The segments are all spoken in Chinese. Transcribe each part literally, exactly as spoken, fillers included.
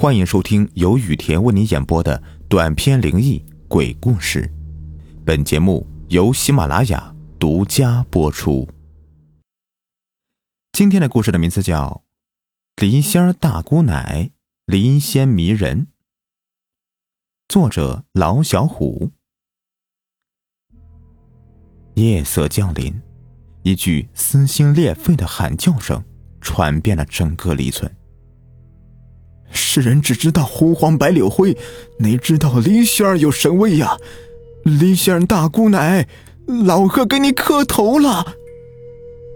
欢迎收听由雨田为你演播的短篇灵异鬼故事，本节目由喜马拉雅独家播出。今天的故事的名字叫梨仙大姑奶，梨仙迷人，作者老小虎。夜色降临，一句撕心裂肺的喊叫声传遍了整个黎村。世人只知道红黄白柳灰，哪知道梨仙儿有神威呀！梨仙大姑奶，老贺给你磕头了！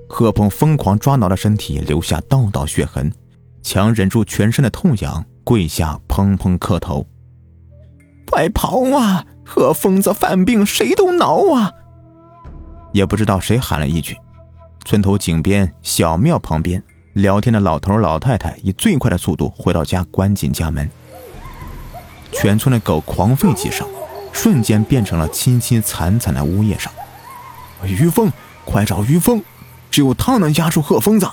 贺鹏疯狂抓挠的身体留下道道血痕，强忍住全身的痛痒，跪下砰砰磕头。快跑啊！贺疯子犯病，谁都挠啊！也不知道谁喊了一句，村头井边小庙旁边聊天的老头老太太以最快的速度回到家，关紧家门。全村的狗狂吠几声，瞬间变成了凄凄惨惨的呜咽声。于峰，快找于峰，只有他能压住贺疯子。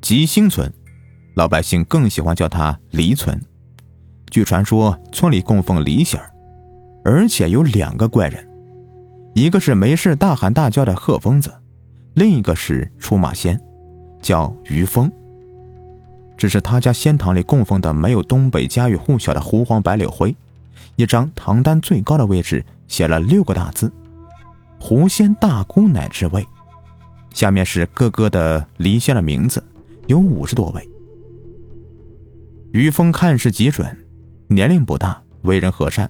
吉星村，老百姓更喜欢叫他梨村。据传说，村里供奉梨仙儿，而且有两个怪人，一个是没事大喊大叫的贺疯子，另一个是出马仙，叫于峰。只是他家仙堂里供奉的没有东北家喻户晓的胡黄白柳灰，一张唐单最高的位置写了六个大字：狐仙大姑奶之位。下面是各个的梨仙的名字，有五十多位。于峰看事极准，年龄不大，为人和善，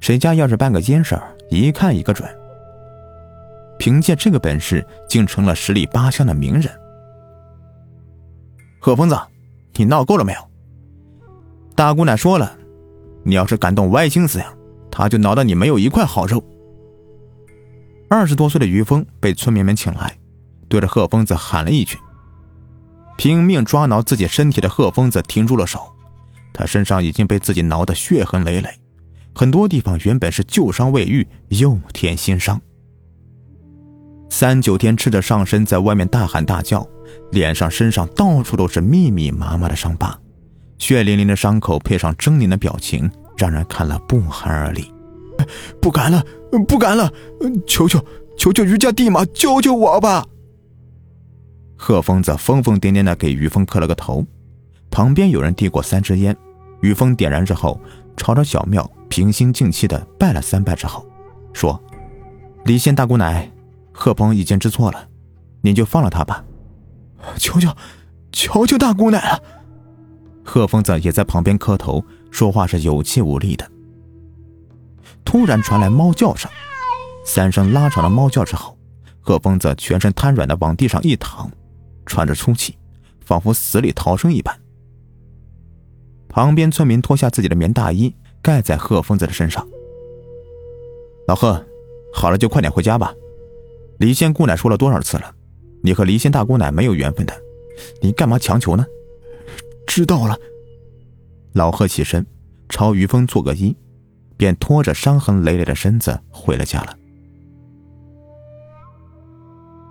谁家要是办个阴事儿，一看一个准。凭借这个本事，竟成了十里八乡的名人。贺疯子，你闹够了没有？大姑奶说了，你要是敢动歪心思呀，她就挠得你没有一块好肉。二十多岁的于峰被村民们请来，对着贺疯子喊了一句。拼命抓挠自己身体的贺疯子停住了手，他身上已经被自己挠得血痕累累，很多地方原本是旧伤未愈，又添新伤。三九天赤着上身在外面大喊大叫，脸上身上到处都是密密麻麻的伤疤，血淋淋的伤口配上狰狞的表情，让人看了不寒而栗。不敢了，不敢了，求求求求于家地妈，救救我吧！贺疯子疯疯癫癫地给于峰磕了个头，旁边有人递过三支烟，于峰点燃之后，朝着小庙平心静气地拜了三拜之后，说：梨仙大姑奶，贺鹏已经知错了，您就放了他吧。求求求求大姑奶了！贺疯子也在旁边磕头，说话是有气无力的。突然传来猫叫声，三声拉长的猫叫之后，贺疯子全身瘫软地往地上一躺，喘着粗气，仿佛死里逃生一般。旁边村民脱下自己的棉大衣盖在贺疯子的身上。老贺，好了就快点回家吧，梨仙姑奶说了多少次了，你和梨仙大姑奶没有缘分的，你干嘛强求呢？知道了。老贺起身朝于峰做个揖，便拖着伤痕累累的身子回了家了。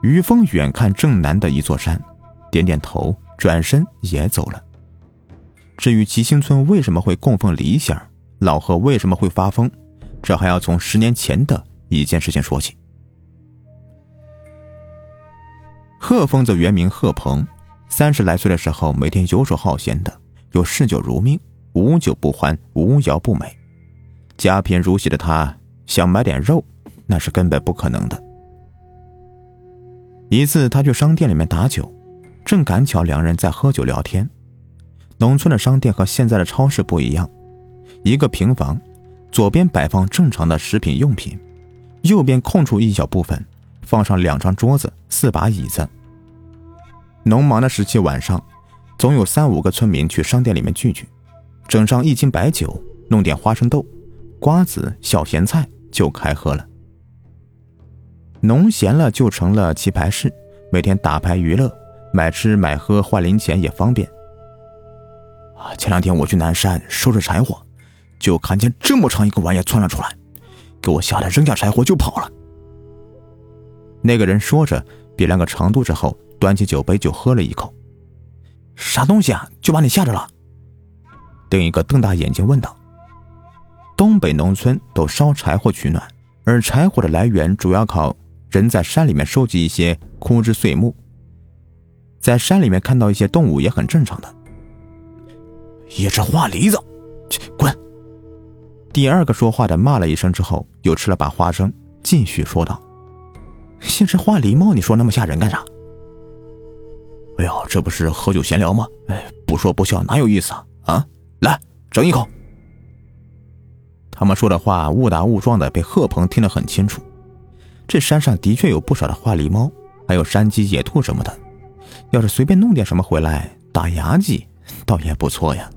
于峰远看正南的一座山，点点头，转身也走了。至于吉星村为什么会供奉梨仙儿，老贺为什么会发疯，这还要从十年前的一件事情说起。贺疯子原名贺鹏，三十来岁的时候每天游手好闲的，又嗜酒如命，无酒不欢，无肴不美。家贫如洗的他想买点肉，那是根本不可能的。一次他去商店里面打酒，正赶巧两人在喝酒聊天。农村的商店和现在的超市不一样，一个平房左边摆放正常的食品用品，右边空出一小部分放上两张桌子，四把椅子。农忙的时期晚上，总有三五个村民去商店里面聚聚，整上一斤白酒，弄点花生豆、瓜子、小咸菜，就开喝了。农闲了就成了棋牌室，每天打牌娱乐，买吃买喝换零钱也方便。前两天我去南山收拾柴火，就看见这么长一个玩意窜了出来，给我吓得扔下柴火就跑了。那个人说着，比量个长度之后，端起酒杯就喝了一口。啥东西啊，就把你吓着了？另一个瞪大眼睛问道。东北农村都烧柴火取暖，而柴火的来源主要靠人在山里面收集一些枯枝碎木，在山里面看到一些动物也很正常的。一只花梨子，滚！第二个说话的骂了一声之后，又吃了把花生，继续说道：“一只花狸猫，你说那么吓人干啥？”哎呦，这不是喝酒闲聊吗？哎，不说不笑哪有意思啊！啊，来，整一口。他们说的话误打误撞的被贺鹏听得很清楚。这山上的确有不少的花狸猫，还有山鸡、野兔什么的。要是随便弄点什么回来打牙祭，倒也不错呀。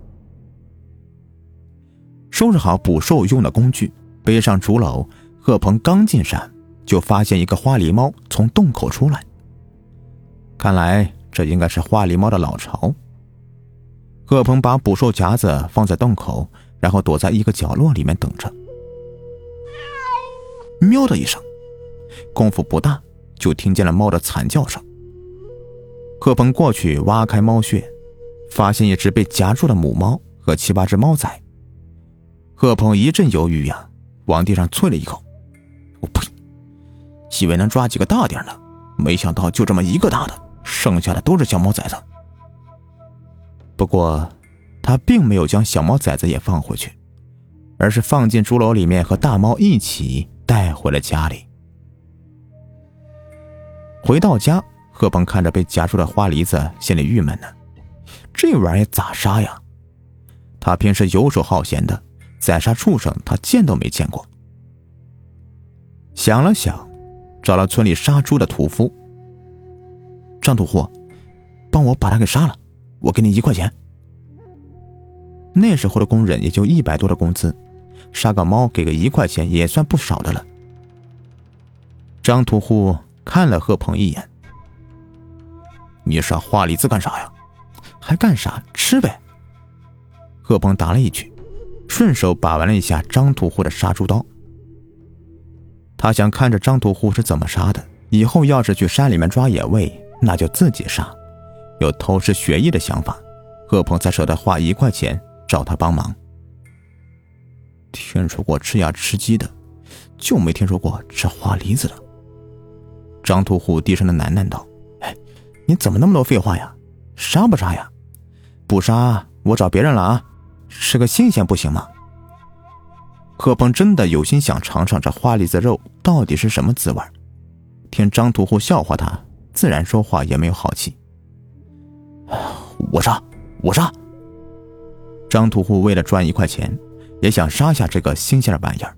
收拾好捕兽用的工具，背上竹篓，贺鹏刚进山，就发现一个花狸猫从洞口出来。看来这应该是花狸猫的老巢。贺鹏把捕兽夹子放在洞口，然后躲在一个角落里面等着。喵的一声，功夫不大，就听见了猫的惨叫声。贺鹏过去挖开猫穴，发现一只被夹住的母猫和七八只猫崽。贺鹏一阵犹豫呀、啊，往地上啐了一口。我呸！以为能抓几个大点的，没想到就这么一个大的，剩下的都是小猫崽子。不过，他并没有将小猫崽子也放回去，而是放进竹篓里面和大猫一起带回了家里。回到家，贺鹏看着被夹住的花梨子，心里郁闷呢。这玩意儿咋杀呀？他平时游手好闲的，宰杀畜生他见都没见过。想了想，找了村里杀猪的屠夫。张屠户，帮我把他给杀了，我给你一块钱。那时候的工人也就一百多的工资，杀个猫给个一块钱也算不少的了。张屠户看了贺鹏一眼。你杀花梨子干啥呀？还干啥？吃呗。贺鹏答了一句，顺手把玩了一下张屠户的杀猪刀。他想看着张屠户是怎么杀的，以后要是去山里面抓野味，那就自己杀。有偷师学艺的想法，贺鹏才舍得花一块钱找他帮忙。听说过吃鸭吃鸡的，就没听说过吃花梨子的。张屠户低声的喃喃道：“哎，你怎么那么多废话呀？杀不杀呀？不杀，我找别人了啊！吃个新鲜不行吗？”贺鹏真的有心想尝尝这花梨子肉到底是什么滋味，听张屠户笑话他，自然说话也没有好气。我杀，我杀！张屠户为了赚一块钱，也想杀下这个新鲜的玩意儿。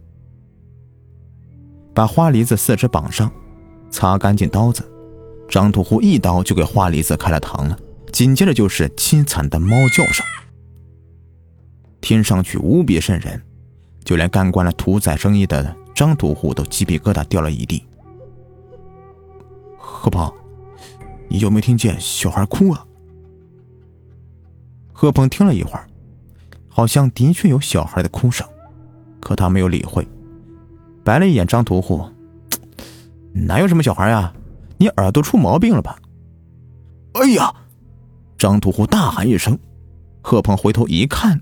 把花梨子四肢绑上，擦干净刀子，张屠户一刀就给花梨子开了膛了。紧接着就是凄惨的猫叫声，听上去无比瘆人，就连干惯了屠宰生意的张屠户都鸡皮疙瘩掉了一地。贺鹏，你有没有听见小孩哭啊？贺鹏听了一会儿，好像的确有小孩的哭声，可他没有理会，白了一眼张屠户：“哪有什么小孩啊？你耳朵出毛病了吧？”哎呀！张屠户大喊一声，贺鹏回头一看，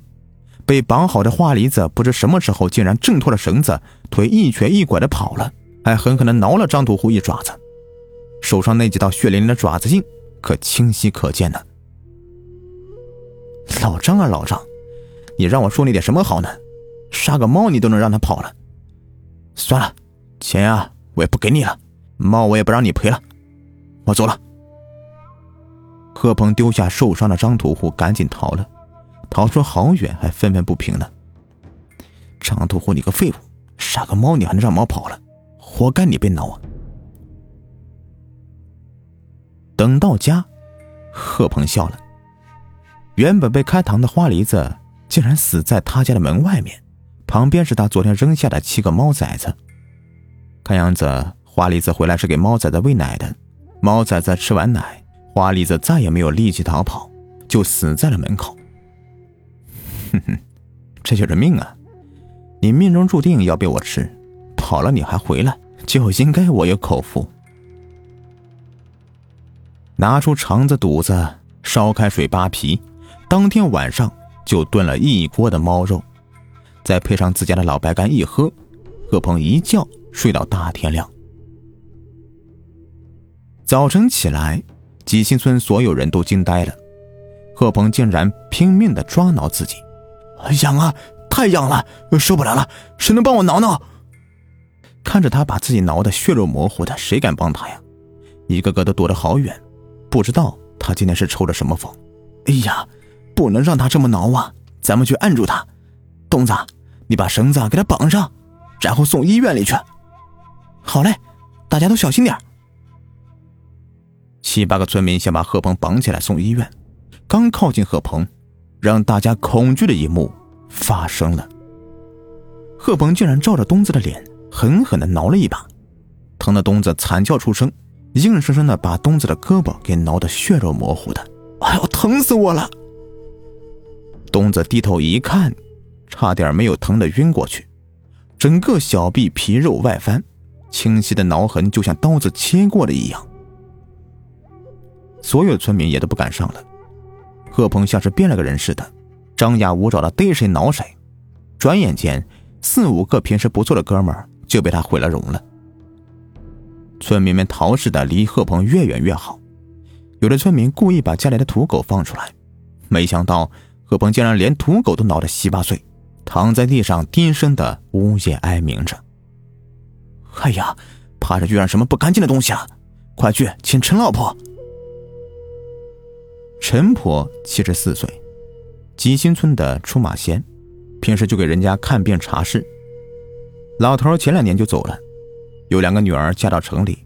被绑好的花梨子不知什么时候竟然挣脱了绳子，腿一瘸一拐的跑了，还狠狠的挠了张屠户一爪子，手上那几道血淋淋的爪子印可清晰可见呢。老张啊老张，你让我说你点什么好呢？杀个猫你都能让他跑了。算了，钱啊我也不给你了，猫我也不让你赔了，我走了。贺鹏丢下受伤的张屠户，赶紧逃了，逃出好远，还愤愤不平呢。张屠户，你个废物，杀个猫你还能让猫跑了，活该你被挠啊！等到家，贺鹏笑了。原本被开膛的花梨子，竟然死在他家的门外面，旁边是他昨天扔下的七个猫崽子。看样子，花梨子回来是给猫崽子喂奶的，猫崽子吃完奶，花梨子再也没有力气逃跑，就死在了门口。哼哼，这就是命啊！你命中注定要被我吃，跑了你还回来，就应该我有口福。拿出肠子肚子，烧开水扒皮，当天晚上就炖了一锅的猫肉，再配上自家的老白干一喝，贺鹏一觉睡到大天亮。早晨起来，吉新村所有人都惊呆了，贺鹏竟然拼命地抓挠自己，痒啊，太痒了，受不了了，谁能帮我挠挠？看着他把自己挠得血肉模糊的，谁敢帮他呀？一个个都躲得好远，不知道他今天是抽了什么风。哎呀，不能让他这么挠啊，咱们去按住他。东子，你把绳子给他绑上，然后送医院里去。好嘞，大家都小心点。七八个村民先把贺鹏绑起来送医院，刚靠近贺鹏，让大家恐惧的一幕发生了。贺鹏竟然照着东子的脸狠狠地挠了一把，疼得东子惨叫出声，硬生生地把东子的胳膊给挠得血肉模糊的。哎呦，疼死我了！东子低头一看，差点没有疼得晕过去，整个小臂皮肉外翻，清晰的挠痕就像刀子切过的一样。所有村民也都不敢上了，贺鹏像是变了个人似的，张牙舞爪的逮谁挠谁。转眼间，四五个平时不错的哥们儿就被他毁了容了。村民们逃似的离贺鹏越远越好，有的村民故意把家里的土狗放出来，没想到贺鹏竟然连土狗都挠得稀巴碎，躺在地上低声的呜咽哀鸣着。哎呀，怕是遇上什么不干净的东西了，快去请陈老婆。陈婆七十四岁，吉新村的出马仙，平时就给人家看病查事。老头前两年就走了，有两个女儿嫁到城里，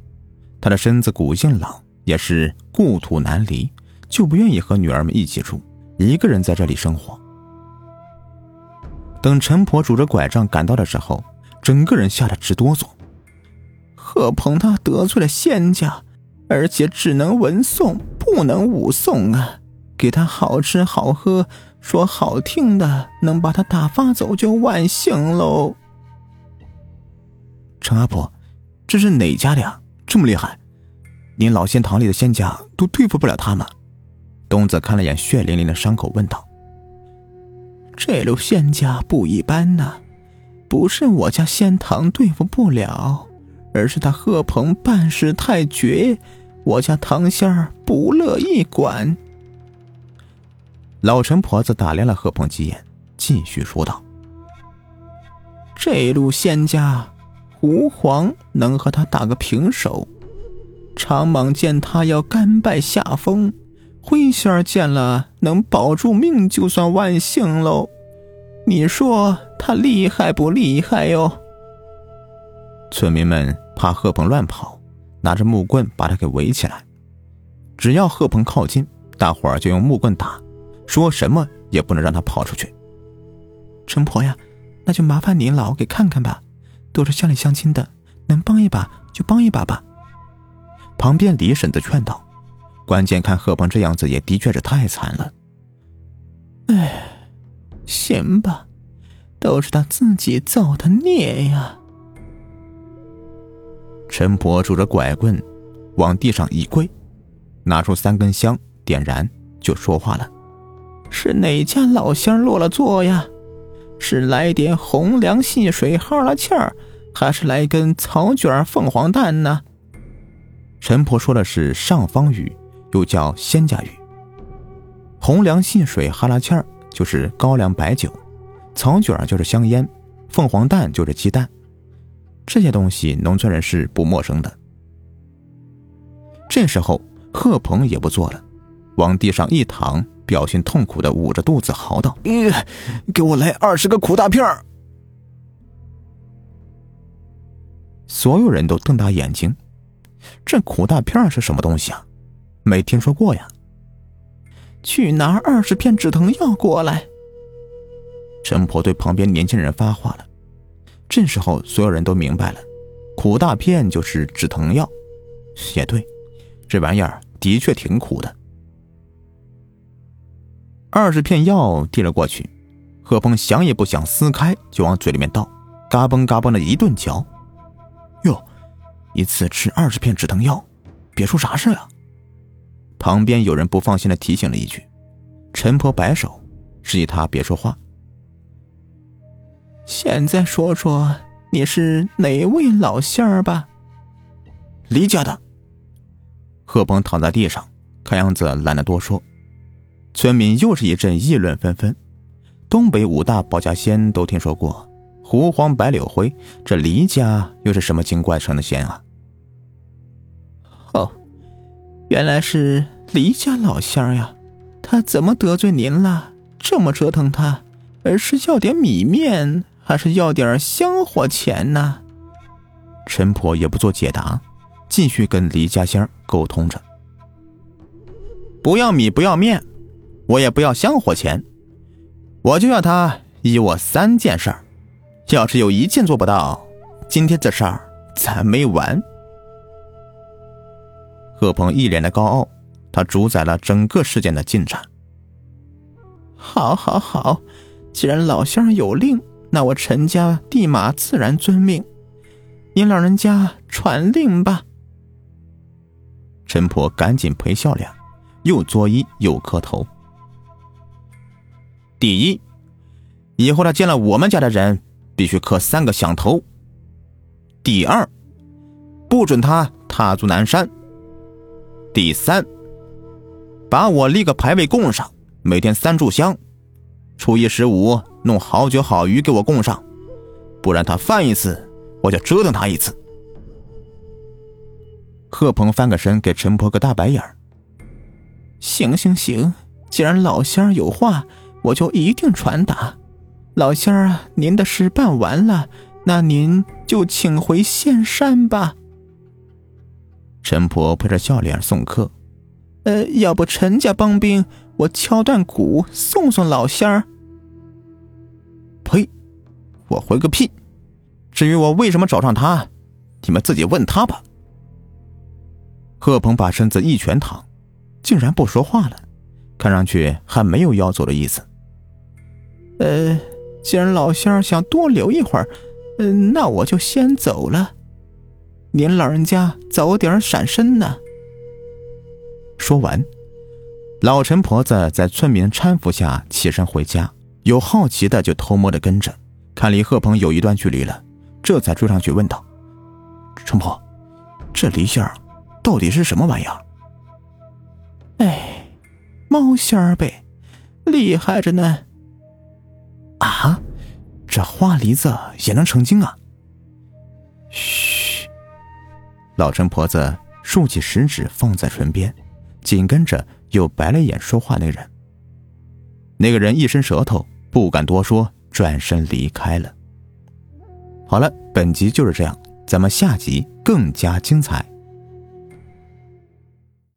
他的身子骨硬朗，也是故土难离，就不愿意和女儿们一起住，一个人在这里生活。等陈婆拄着拐杖赶到的时候，整个人吓得直哆嗦。贺鹏他得罪了仙家，而且只能文诵不能武诵啊，给他好吃好喝说好听的，能把他打发走就万幸喽。陈阿婆，这是哪家的呀？这么厉害，您老仙堂里的仙家都对付不了他们。东子看了眼血淋淋的伤口问道，这路仙家不一般呐、啊，不是我家仙堂对付不了，而是他贺鹏办事太绝，我家堂仙儿不乐意管。老陈婆子打量了贺鹏几眼，继续说道，这路仙家狐黄能和他打个平手，长蟒见他要甘拜下风，灰仙儿见了能保住命就算万幸喽。你说他厉害不厉害哟？村民们怕贺鹏乱跑，拿着木棍把他给围起来，只要贺鹏靠近，大伙儿就用木棍打，说什么也不能让他跑出去。陈婆呀，那就麻烦您老给看看吧，都是乡里乡亲的，能帮一把就帮一把吧。旁边李婶子劝道，关键看贺鹏这样子也的确是太惨了。哎，行吧，都是他自己造的孽呀。陈婆拄着拐棍往地上一跪，拿出三根香点燃就说话了，是哪家老乡落了座呀？是来点红粮细水耗了气儿，还是来根草卷凤凰蛋呢？陈婆说的是上方语，又叫仙家语。红粮细水哈拉气儿就是高粱白酒，草卷就是香烟，凤凰蛋就是鸡蛋，这些东西农村人是不陌生的。这时候贺鹏也不坐了，往地上一躺，表情痛苦地捂着肚子嚎道：“嗯，给我来二十个苦大片儿！”所有人都瞪大眼睛，这苦大片是什么东西啊？没听说过呀！去拿二十片止疼药过来！陈婆对旁边年轻人发话了。这时候，所有人都明白了，苦大片就是止疼药。也对，这玩意儿的确挺苦的。二十片药递了过去，贺鹏想也不想撕开就往嘴里面倒，嘎嘣嘎嘣的一顿嚼。哟，一次吃二十片止疼药，别出啥事啊！旁边有人不放心地提醒了一句，陈婆摆手示意他别说话。现在说说你是哪位老仙儿吧。黎家的。贺鹏躺在地上，看样子懒得多说。村民又是一阵议论纷纷，东北五大保家仙都听说过，狐黄白柳灰，这黎家又是什么精怪成的仙啊？哦，原来是黎家老仙儿呀，他怎么得罪您了？这么折腾他，而是要点米面还是要点香火钱呢？陈婆也不做解答，继续跟黎家仙儿沟通着。不要米不要面，我也不要香火钱，我就要他依我三件事儿，要是有一件做不到，今天这事儿咱没完。贺鹏一脸的高傲，他主宰了整个事件的进展。好好好，既然老仙儿有令，那我陈家地马自然遵命，您老人家传令吧。陈婆赶紧陪笑脸，又作揖又磕头。第一，以后他见了我们家的人必须磕三个响头。第二，不准他踏足南山。第三，把我立个牌位供上，每天三炷香，初一十五弄好酒好鱼给我供上，不然他犯一次我就折腾他一次。贺鹏翻个身给陈婆个大白眼儿。行行行，既然老仙儿有话，我就一定传达。老仙儿啊，您的事办完了，那您就请回县山吧。陈婆陪着笑脸送客。呃，要不陈家帮兵，我敲断鼓送送老仙儿。呸，我回个屁！至于我为什么找上他，你们自己问他吧。贺鹏把身子一拳躺，竟然不说话了，看上去还没有要走的意思。呃，既然老仙儿想多留一会儿，呃，那我就先走了。您老人家早点闪身呢。说完，老陈婆子在村民搀扶下起身回家，有好奇的就偷摸的跟着，看离贺鹏有一段距离了，这才追上去问道：陈婆，这黎仙儿到底是什么玩意儿？哎，猫仙儿呗，厉害着呢。啊，这花梨子也能成精啊？嘘！老陈婆子竖起食指放在唇边，紧跟着又白了眼说话那人。那个人一伸舌头，不敢多说，转身离开了。好了，本集就是这样，咱们下集更加精彩。